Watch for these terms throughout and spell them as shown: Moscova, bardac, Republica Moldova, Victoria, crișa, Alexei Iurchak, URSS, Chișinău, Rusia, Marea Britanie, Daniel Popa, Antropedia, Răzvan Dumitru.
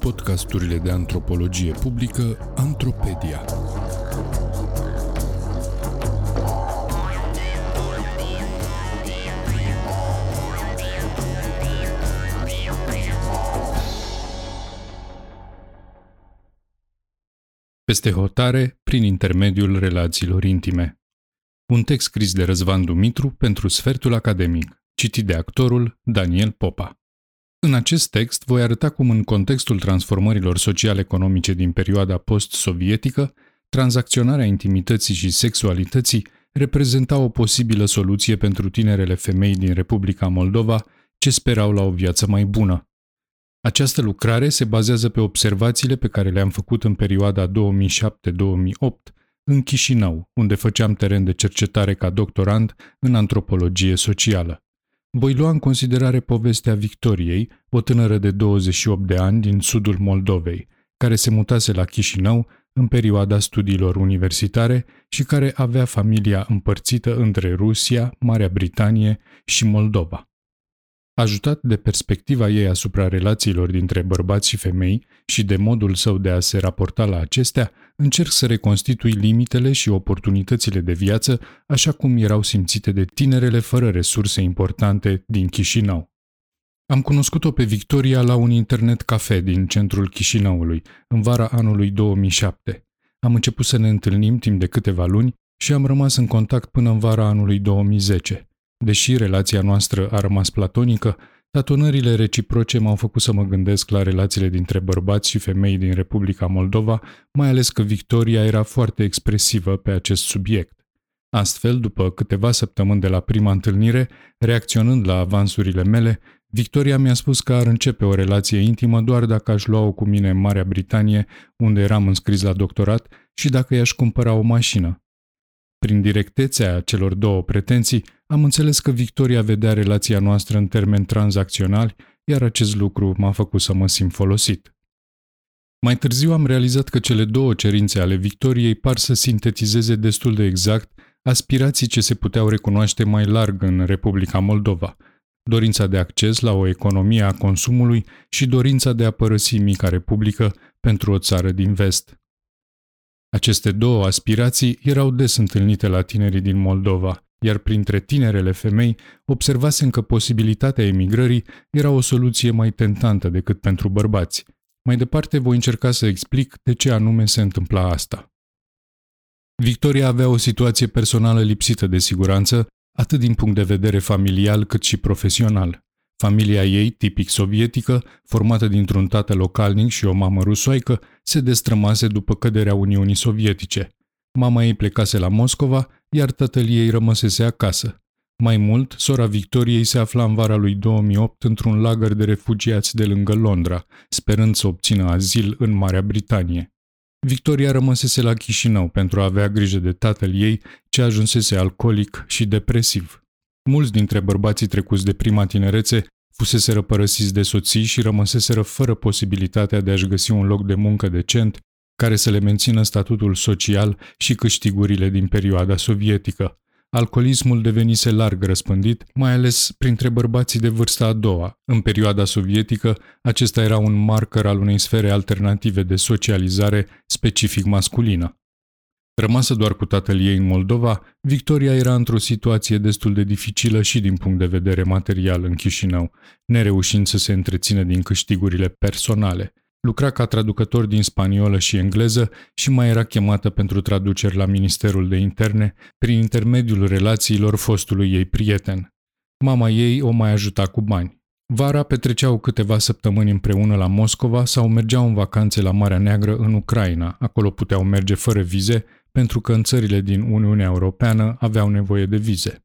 Podcasturile de antropologie publică Antropedia. Peste hotare, prin intermediul relațiilor intime. Un text scris de Răzvan Dumitru pentru Sfertul Academic, citit de actorul Daniel Popa. În acest text voi arăta cum, în contextul transformărilor social-economice din perioada post-sovietică, tranzacționarea intimității și sexualității reprezenta o posibilă soluție pentru tinerele femei din Republica Moldova ce sperau la o viață mai bună. Această lucrare se bazează pe observațiile pe care le-am făcut în perioada 2007-2008 în Chișinău, unde făceam teren de cercetare ca doctorand în antropologie socială. Voi lua în considerare povestea Victoriei, o tânără de 28 de ani din sudul Moldovei, care se mutase la Chișinău în perioada studiilor universitare și care avea familia împărțită între Rusia, Marea Britanie și Moldova. Ajutat de perspectiva ei asupra relațiilor dintre bărbați și femei și de modul său de a se raporta la acestea, încerc să reconstitui limitele și oportunitățile de viață așa cum erau simțite de tinerele fără resurse importante din Chișinău. Am cunoscut-o pe Victoria la un internet cafe din centrul Chișinăului, în vara anului 2007. Am început să ne întâlnim timp de câteva luni și am rămas în contact până în vara anului 2010. Deși relația noastră a rămas platonică, tatonările reciproce m-au făcut să mă gândesc la relațiile dintre bărbați și femei din Republica Moldova, mai ales că Victoria era foarte expresivă pe acest subiect. Astfel, după câteva săptămâni de la prima întâlnire, reacționând la avansurile mele, Victoria mi-a spus că ar începe o relație intimă doar dacă aș lua-o cu mine în Marea Britanie, unde eram înscris la doctorat, și dacă i-aș cumpăra o mașină. Prin directețea celor două pretenții, am înțeles că Victoria vedea relația noastră în termeni tranzacționali, iar acest lucru m-a făcut să mă simt folosit. Mai târziu am realizat că cele două cerințe ale Victoriei par să sintetizeze destul de exact aspirații ce se puteau recunoaște mai larg în Republica Moldova, dorința de acces la o economie a consumului și dorința de a părăsi mica republică pentru o țară din vest. Aceste două aspirații erau des întâlnite la tinerii din Moldova, iar printre tinerele femei observasem că posibilitatea emigrării era o soluție mai tentantă decât pentru bărbați. Mai departe voi încerca să explic de ce anume se întâmpla asta. Victoria avea o situație personală lipsită de siguranță, atât din punct de vedere familial cât și profesional. Familia ei, tipic sovietică, formată dintr-un tată localnic și o mamă rusoaică, se destrămase după căderea Uniunii Sovietice. Mama ei plecase la Moscova, iar tatăl ei rămăsese acasă. Mai mult, sora Victoriei se afla în vara lui 2008 într-un lagăr de refugiați de lângă Londra, sperând să obțină azil în Marea Britanie. Victoria rămăsese la Chișinău pentru a avea grijă de tatăl ei, ce ajunsese alcoolic și depresiv. Mulți dintre bărbații trecuți de prima tinerețe fuseseră părăsiți de soții și rămăseseră fără posibilitatea de a-și găsi un loc de muncă decent care să le mențină statutul social și câștigurile din perioada sovietică. Alcoolismul devenise larg răspândit, mai ales printre bărbații de vârsta a doua. În perioada sovietică, acesta era un marker al unei sfere alternative de socializare specific masculină. Rămasă doar cu tatăl ei în Moldova, Victoria era într-o situație destul de dificilă și din punct de vedere material în Chișinău, nereușind să se întrețină din câștigurile personale. Lucra ca traducător din spaniolă și engleză și mai era chemată pentru traduceri la Ministerul de Interne prin intermediul relațiilor fostului ei prieten. Mama ei o mai ajuta cu bani. Vara petreceau câteva săptămâni împreună la Moscova sau mergeau în vacanțe la Marea Neagră în Ucraina. Acolo puteau merge fără vize, pentru că în țările din Uniunea Europeană aveau nevoie de vize.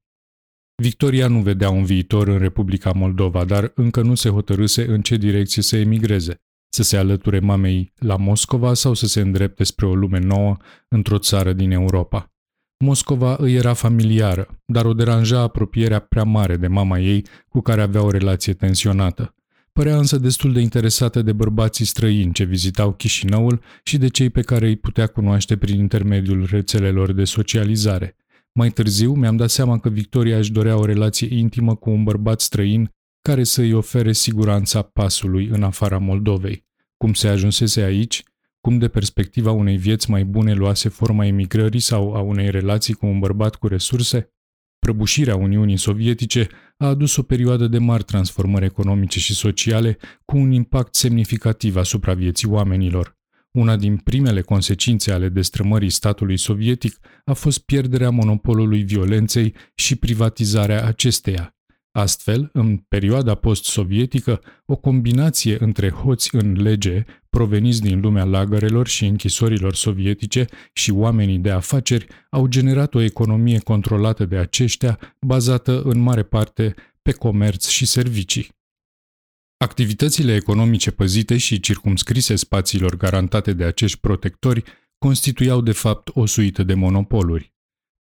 Victoria nu vedea un viitor în Republica Moldova, dar încă nu se hotărâse în ce direcție să emigreze, să se alăture mamei la Moscova sau să se îndrepte spre o lume nouă într-o țară din Europa. Moscova îi era familiară, dar o deranja apropierea prea mare de mama ei, cu care avea o relație tensionată. Părea însă destul de interesată de bărbații străini ce vizitau Chișinăul și de cei pe care îi putea cunoaște prin intermediul rețelelor de socializare. Mai târziu mi-am dat seama că Victoria își dorea o relație intimă cu un bărbat străin care să îi ofere siguranța pasului în afara Moldovei, cum se ajunsese aici, cum de perspectiva unei vieți mai bune luase forma emigrării sau a unei relații cu un bărbat cu resurse. Prăbușirea Uniunii Sovietice a adus o perioadă de mari transformări economice și sociale cu un impact semnificativ asupra vieții oamenilor. Una din primele consecințe ale destrămării statului sovietic a fost pierderea monopolului violenței și privatizarea acesteia. Astfel, în perioada post-sovietică, o combinație între hoți în lege, proveniți din lumea lagărelor și închisorilor sovietice, și oamenii de afaceri au generat o economie controlată de aceștia, bazată în mare parte pe comerț și servicii. Activitățile economice păzite și circumscrise spațiilor garantate de acești protectori constituiau de fapt o suită de monopoluri.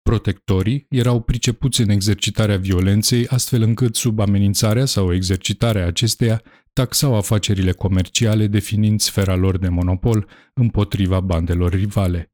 Protectorii erau pricepuți în exercitarea violenței, astfel încât sub amenințarea sau exercitarea acesteia taxau afacerile comerciale, definind sfera lor de monopol împotriva bandelor rivale.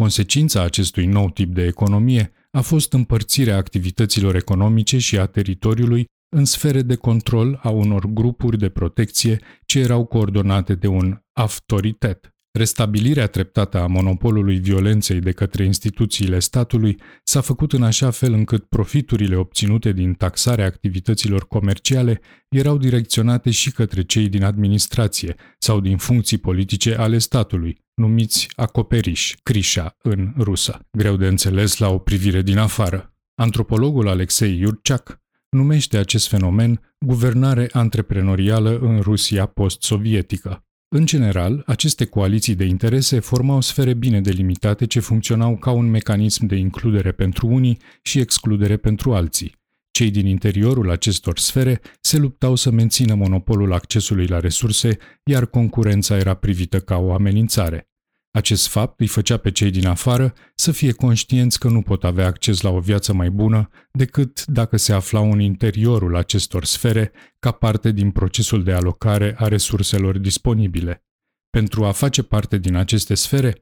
Consecința acestui nou tip de economie a fost împărțirea activităților economice și a teritoriului în sfere de control a unor grupuri de protecție ce erau coordonate de un autoritet. Restabilirea treptată a monopolului violenței de către instituțiile statului s-a făcut în așa fel încât profiturile obținute din taxarea activităților comerciale erau direcționate și către cei din administrație sau din funcții politice ale statului, numiți acoperiș, crișa în rusă, greu de înțeles la o privire din afară. Antropologul Alexei Iurchak numește acest fenomen guvernare antreprenorială în Rusia post-sovietică. În general, aceste coaliții de interese formau sfere bine delimitate ce funcționau ca un mecanism de includere pentru unii și excludere pentru alții. Cei din interiorul acestor sfere se luptau să mențină monopolul accesului la resurse, iar concurența era privită ca o amenințare. Acest fapt îi făcea pe cei din afară să fie conștienți că nu pot avea acces la o viață mai bună decât dacă se aflau în interiorul acestor sfere ca parte din procesul de alocare a resurselor disponibile. Pentru a face parte din aceste sfere,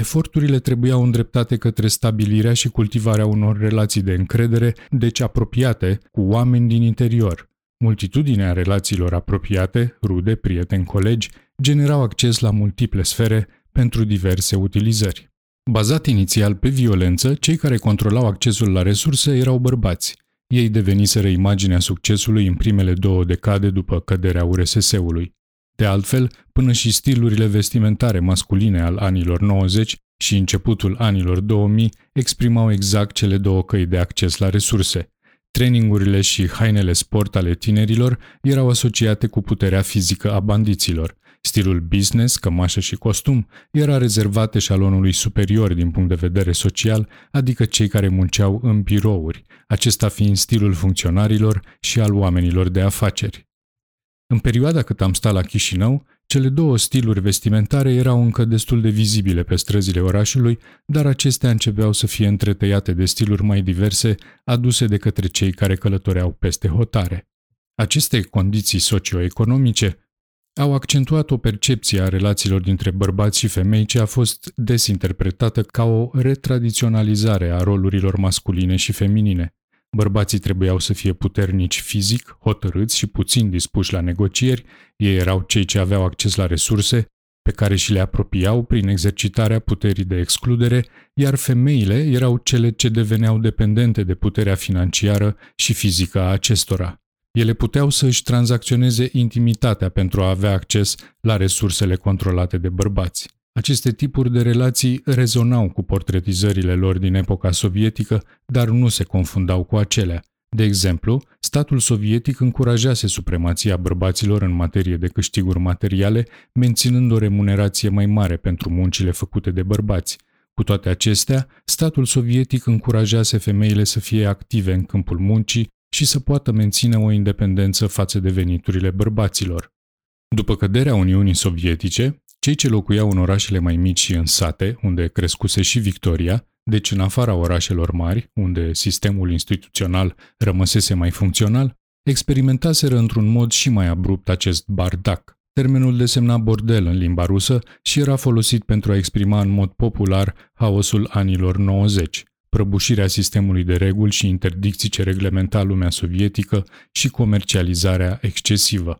eforturile trebuiau îndreptate către stabilirea și cultivarea unor relații de încredere, deci apropiate, cu oameni din interior. Multitudinea relațiilor apropiate, rude, prieteni, colegi, generau acces la multiple sfere pentru diverse utilizări. Bazat inițial pe violență, cei care controlau accesul la resurse erau bărbați. Ei deveniseră imaginea succesului în primele 2 decade după căderea URSS-ului. De altfel, până și stilurile vestimentare masculine al anilor 90 și începutul anilor 2000 exprimau exact cele 2 căi de acces la resurse. Trainingurile și hainele sport ale tinerilor erau asociate cu puterea fizică a bandiților. Stilul business, cămașă și costum, era rezervat eșalonului superior din punct de vedere social, adică cei care munceau în birouri, acesta fiind stilul funcționarilor și al oamenilor de afaceri. În perioada cât am stat la Chișinău, cele 2 stiluri vestimentare erau încă destul de vizibile pe străzile orașului, dar acestea începeau să fie întretăiate de stiluri mai diverse aduse de către cei care călătoreau peste hotare. Aceste condiții socioeconomice au accentuat o percepție a relațiilor dintre bărbați și femei ce a fost desinterpretată ca o retradiționalizare a rolurilor masculine și feminine. Bărbații trebuiau să fie puternici fizic, hotărâți și puțin dispuși la negocieri, ei erau cei ce aveau acces la resurse, pe care și le apropiau prin exercitarea puterii de excludere, iar femeile erau cele ce deveneau dependente de puterea financiară și fizică a acestora. Ele puteau să își tranzacționeze intimitatea pentru a avea acces la resursele controlate de bărbați. Aceste tipuri de relații rezonau cu portretizările lor din epoca sovietică, dar nu se confundau cu acelea. De exemplu, statul sovietic încurajase supremația bărbaților în materie de câștiguri materiale, menținând o remunerație mai mare pentru muncile făcute de bărbați. Cu toate acestea, statul sovietic încurajase femeile să fie active în câmpul muncii și să poată menține o independență față de veniturile bărbaților. După căderea Uniunii Sovietice, cei ce locuiau în orașele mai mici și în sate, unde crescuse și Victoria, deci în afara orașelor mari, unde sistemul instituțional rămăsese mai funcțional, experimentaseră într-un mod și mai abrupt acest bardac. Termenul desemna bordel în limba rusă și era folosit pentru a exprima în mod popular haosul anilor 90. prăbușirea sistemului de reguli și interdicții ce reglementa lumea sovietică și comercializarea excesivă.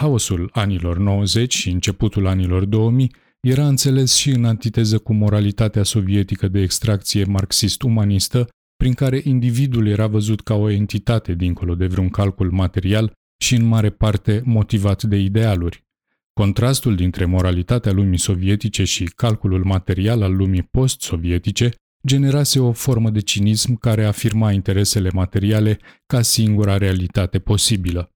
Haosul anilor 90 și începutul anilor 2000 era înțeles și în antiteză cu moralitatea sovietică de extracție marxist-umanistă, prin care individul era văzut ca o entitate dincolo de vreun calcul material și în mare parte motivat de idealuri. Contrastul dintre moralitatea lumii sovietice și calculul material al lumii post-sovietice generase o formă de cinism care afirma interesele materiale ca singura realitate posibilă.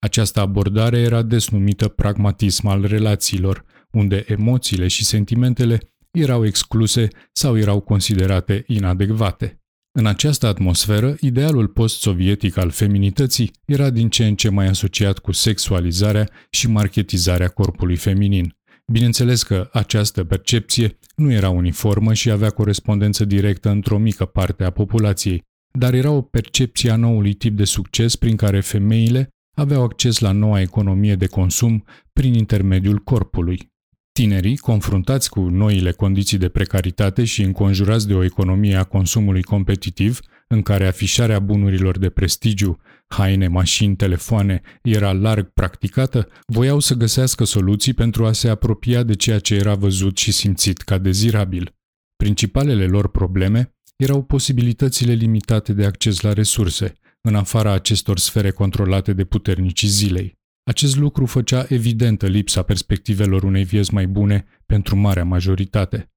Această abordare era des numită pragmatism al relațiilor, unde emoțiile și sentimentele erau excluse sau erau considerate inadecvate. În această atmosferă, idealul post-sovietic al feminității era din ce în ce mai asociat cu sexualizarea și marketizarea corpului feminin. Bineînțeles că această percepție nu era uniformă și avea corespondență directă într-o mică parte a populației, dar era o percepție a noului tip de succes prin care femeile aveau acces la noua economie de consum prin intermediul corpului. Tinerii, confruntați cu noile condiții de precaritate și înconjurați de o economie a consumului competitiv, în care afișarea bunurilor de prestigiu, haine, mașini, telefoane, era larg practicată, voiau să găsească soluții pentru a se apropia de ceea ce era văzut și simțit ca dezirabil. Principalele lor probleme erau posibilitățile limitate de acces la resurse, în afara acestor sfere controlate de puternicii zilei. Acest lucru făcea evidentă lipsa perspectivelor unei vieți mai bune pentru marea majoritate.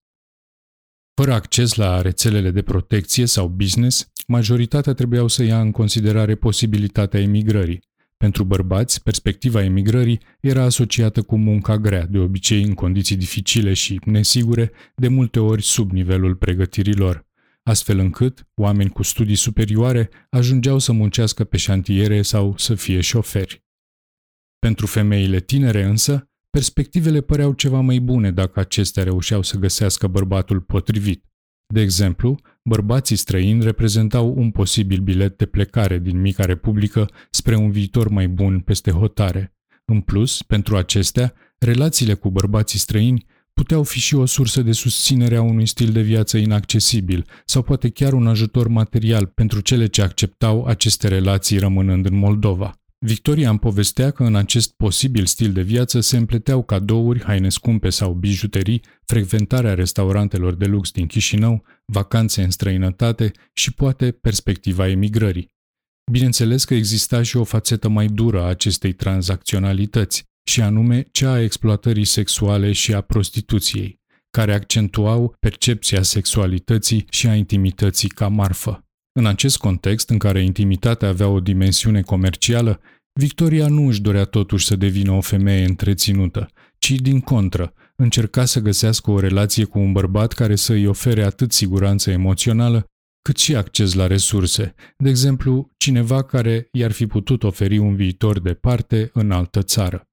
Fără acces la rețelele de protecție sau business, majoritatea trebuiau să ia în considerare posibilitatea emigrării. Pentru bărbați, perspectiva emigrării era asociată cu munca grea, de obicei în condiții dificile și nesigure, de multe ori sub nivelul pregătirilor, astfel încât oameni cu studii superioare ajungeau să muncească pe șantiere sau să fie șoferi. Pentru femeile tinere însă, perspectivele păreau ceva mai bune dacă acestea reușeau să găsească bărbatul potrivit. De exemplu, bărbații străini reprezentau un posibil bilet de plecare din mica republică spre un viitor mai bun peste hotare. În plus, pentru acestea, relațiile cu bărbații străini puteau fi și o sursă de susținere a unui stil de viață inaccesibil sau poate chiar un ajutor material pentru cele ce acceptau aceste relații rămânând în Moldova. Victoria îmi povestea că în acest posibil stil de viață se împleteau cadouri, haine scumpe sau bijuterii, frecventarea restaurantelor de lux din Chișinău, vacanțe în străinătate și poate perspectiva emigrării. Bineînțeles că exista și o fațetă mai dură a acestei tranzacționalități, și anume cea a exploatării sexuale și a prostituției, care accentuau percepția sexualității și a intimității ca marfă. În acest context, în care intimitatea avea o dimensiune comercială, Victoria nu își dorea totuși să devină o femeie întreținută, ci, din contră, încerca să găsească o relație cu un bărbat care să îi ofere atât siguranță emoțională, cât și acces la resurse, de exemplu, cineva care i-ar fi putut oferi un viitor departe în altă țară.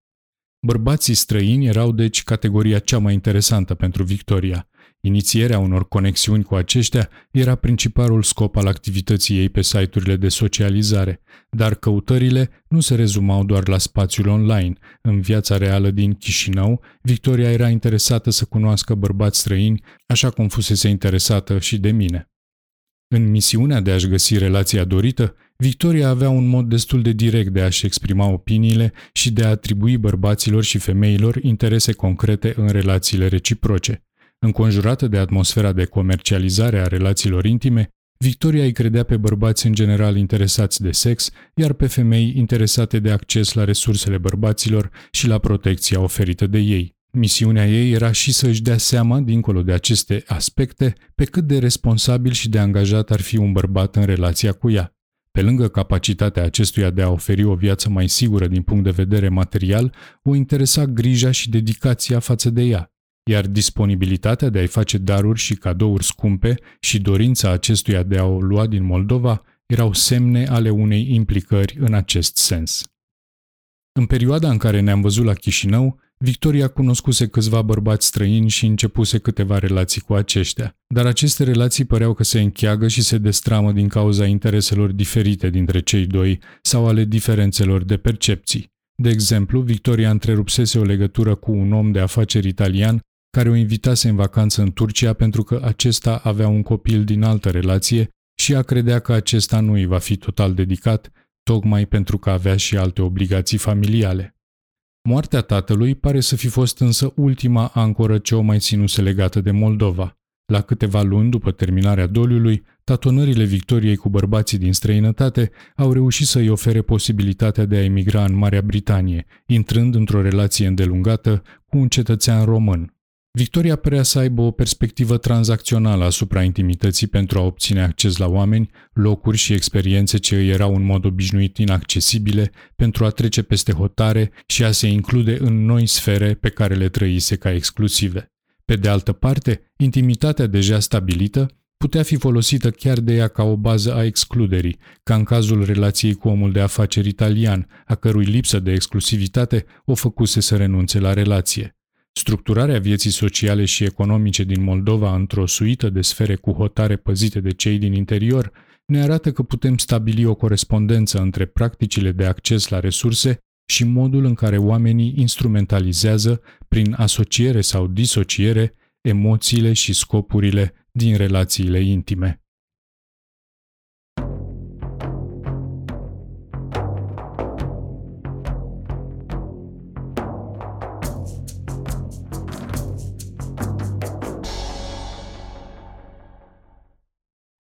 Bărbații străini erau, deci, categoria cea mai interesantă pentru Victoria. Inițierea unor conexiuni cu aceștia era principalul scop al activității ei pe site-urile de socializare, dar căutările nu se rezumau doar la spațiul online. În viața reală din Chișinău, Victoria era interesată să cunoască bărbați străini, așa cum fusese interesată și de mine. În misiunea de a-și găsi relația dorită, Victoria avea un mod destul de direct de a-și exprima opiniile și de a atribui bărbaților și femeilor interese concrete în relațiile reciproce. Înconjurată de atmosfera de comercializare a relațiilor intime, Victoria îi credea pe bărbați în general interesați de sex, iar pe femei interesate de acces la resursele bărbaților și la protecția oferită de ei. Misiunea ei era și să își dea seama, dincolo de aceste aspecte, pe cât de responsabil și de angajat ar fi un bărbat în relația cu ea. Pe lângă capacitatea acestuia de a oferi o viață mai sigură din punct de vedere material, o interesa grija și dedicația față de ea, iar disponibilitatea de a-i face daruri și cadouri scumpe și dorința acestuia de a o lua din Moldova erau semne ale unei implicări în acest sens. În perioada în care ne-am văzut la Chișinău, Victoria cunoscuse câțiva bărbați străini și începuse câteva relații cu aceștia, dar aceste relații păreau că se încheagă și se destramă din cauza intereselor diferite dintre cei doi sau ale diferențelor de percepții. De exemplu, Victoria întrerupsese o legătură cu un om de afaceri italian care o invitase în vacanță în Turcia pentru că acesta avea un copil din altă relație și ea credea că acesta nu îi va fi total dedicat, tocmai pentru că avea și alte obligații familiale. Moartea tatălui pare să fi fost însă ultima ancoră ce o mai ținuse legată de Moldova. La câteva luni după terminarea doliului, tatonările Victoriei cu bărbații din străinătate au reușit să îi ofere posibilitatea de a emigra în Marea Britanie, intrând într-o relație îndelungată cu un cetățean român. Victoria părea să aibă o perspectivă tranzacțională asupra intimității pentru a obține acces la oameni, locuri și experiențe ce îi erau în mod obișnuit inaccesibile, pentru a trece peste hotare și a se include în noi sfere pe care le trăise ca exclusive. Pe de altă parte, intimitatea deja stabilită putea fi folosită chiar de ea ca o bază a excluderii, ca în cazul relației cu omul de afaceri italian, a cărui lipsă de exclusivitate o făcuse să renunțe la relație. Structurarea vieții sociale și economice din Moldova într-o suită de sfere cu hotare păzite de cei din interior ne arată că putem stabili o corespondență între practicile de acces la resurse și modul în care oamenii instrumentalizează, prin asociere sau disociere, emoțiile și scopurile din relațiile intime.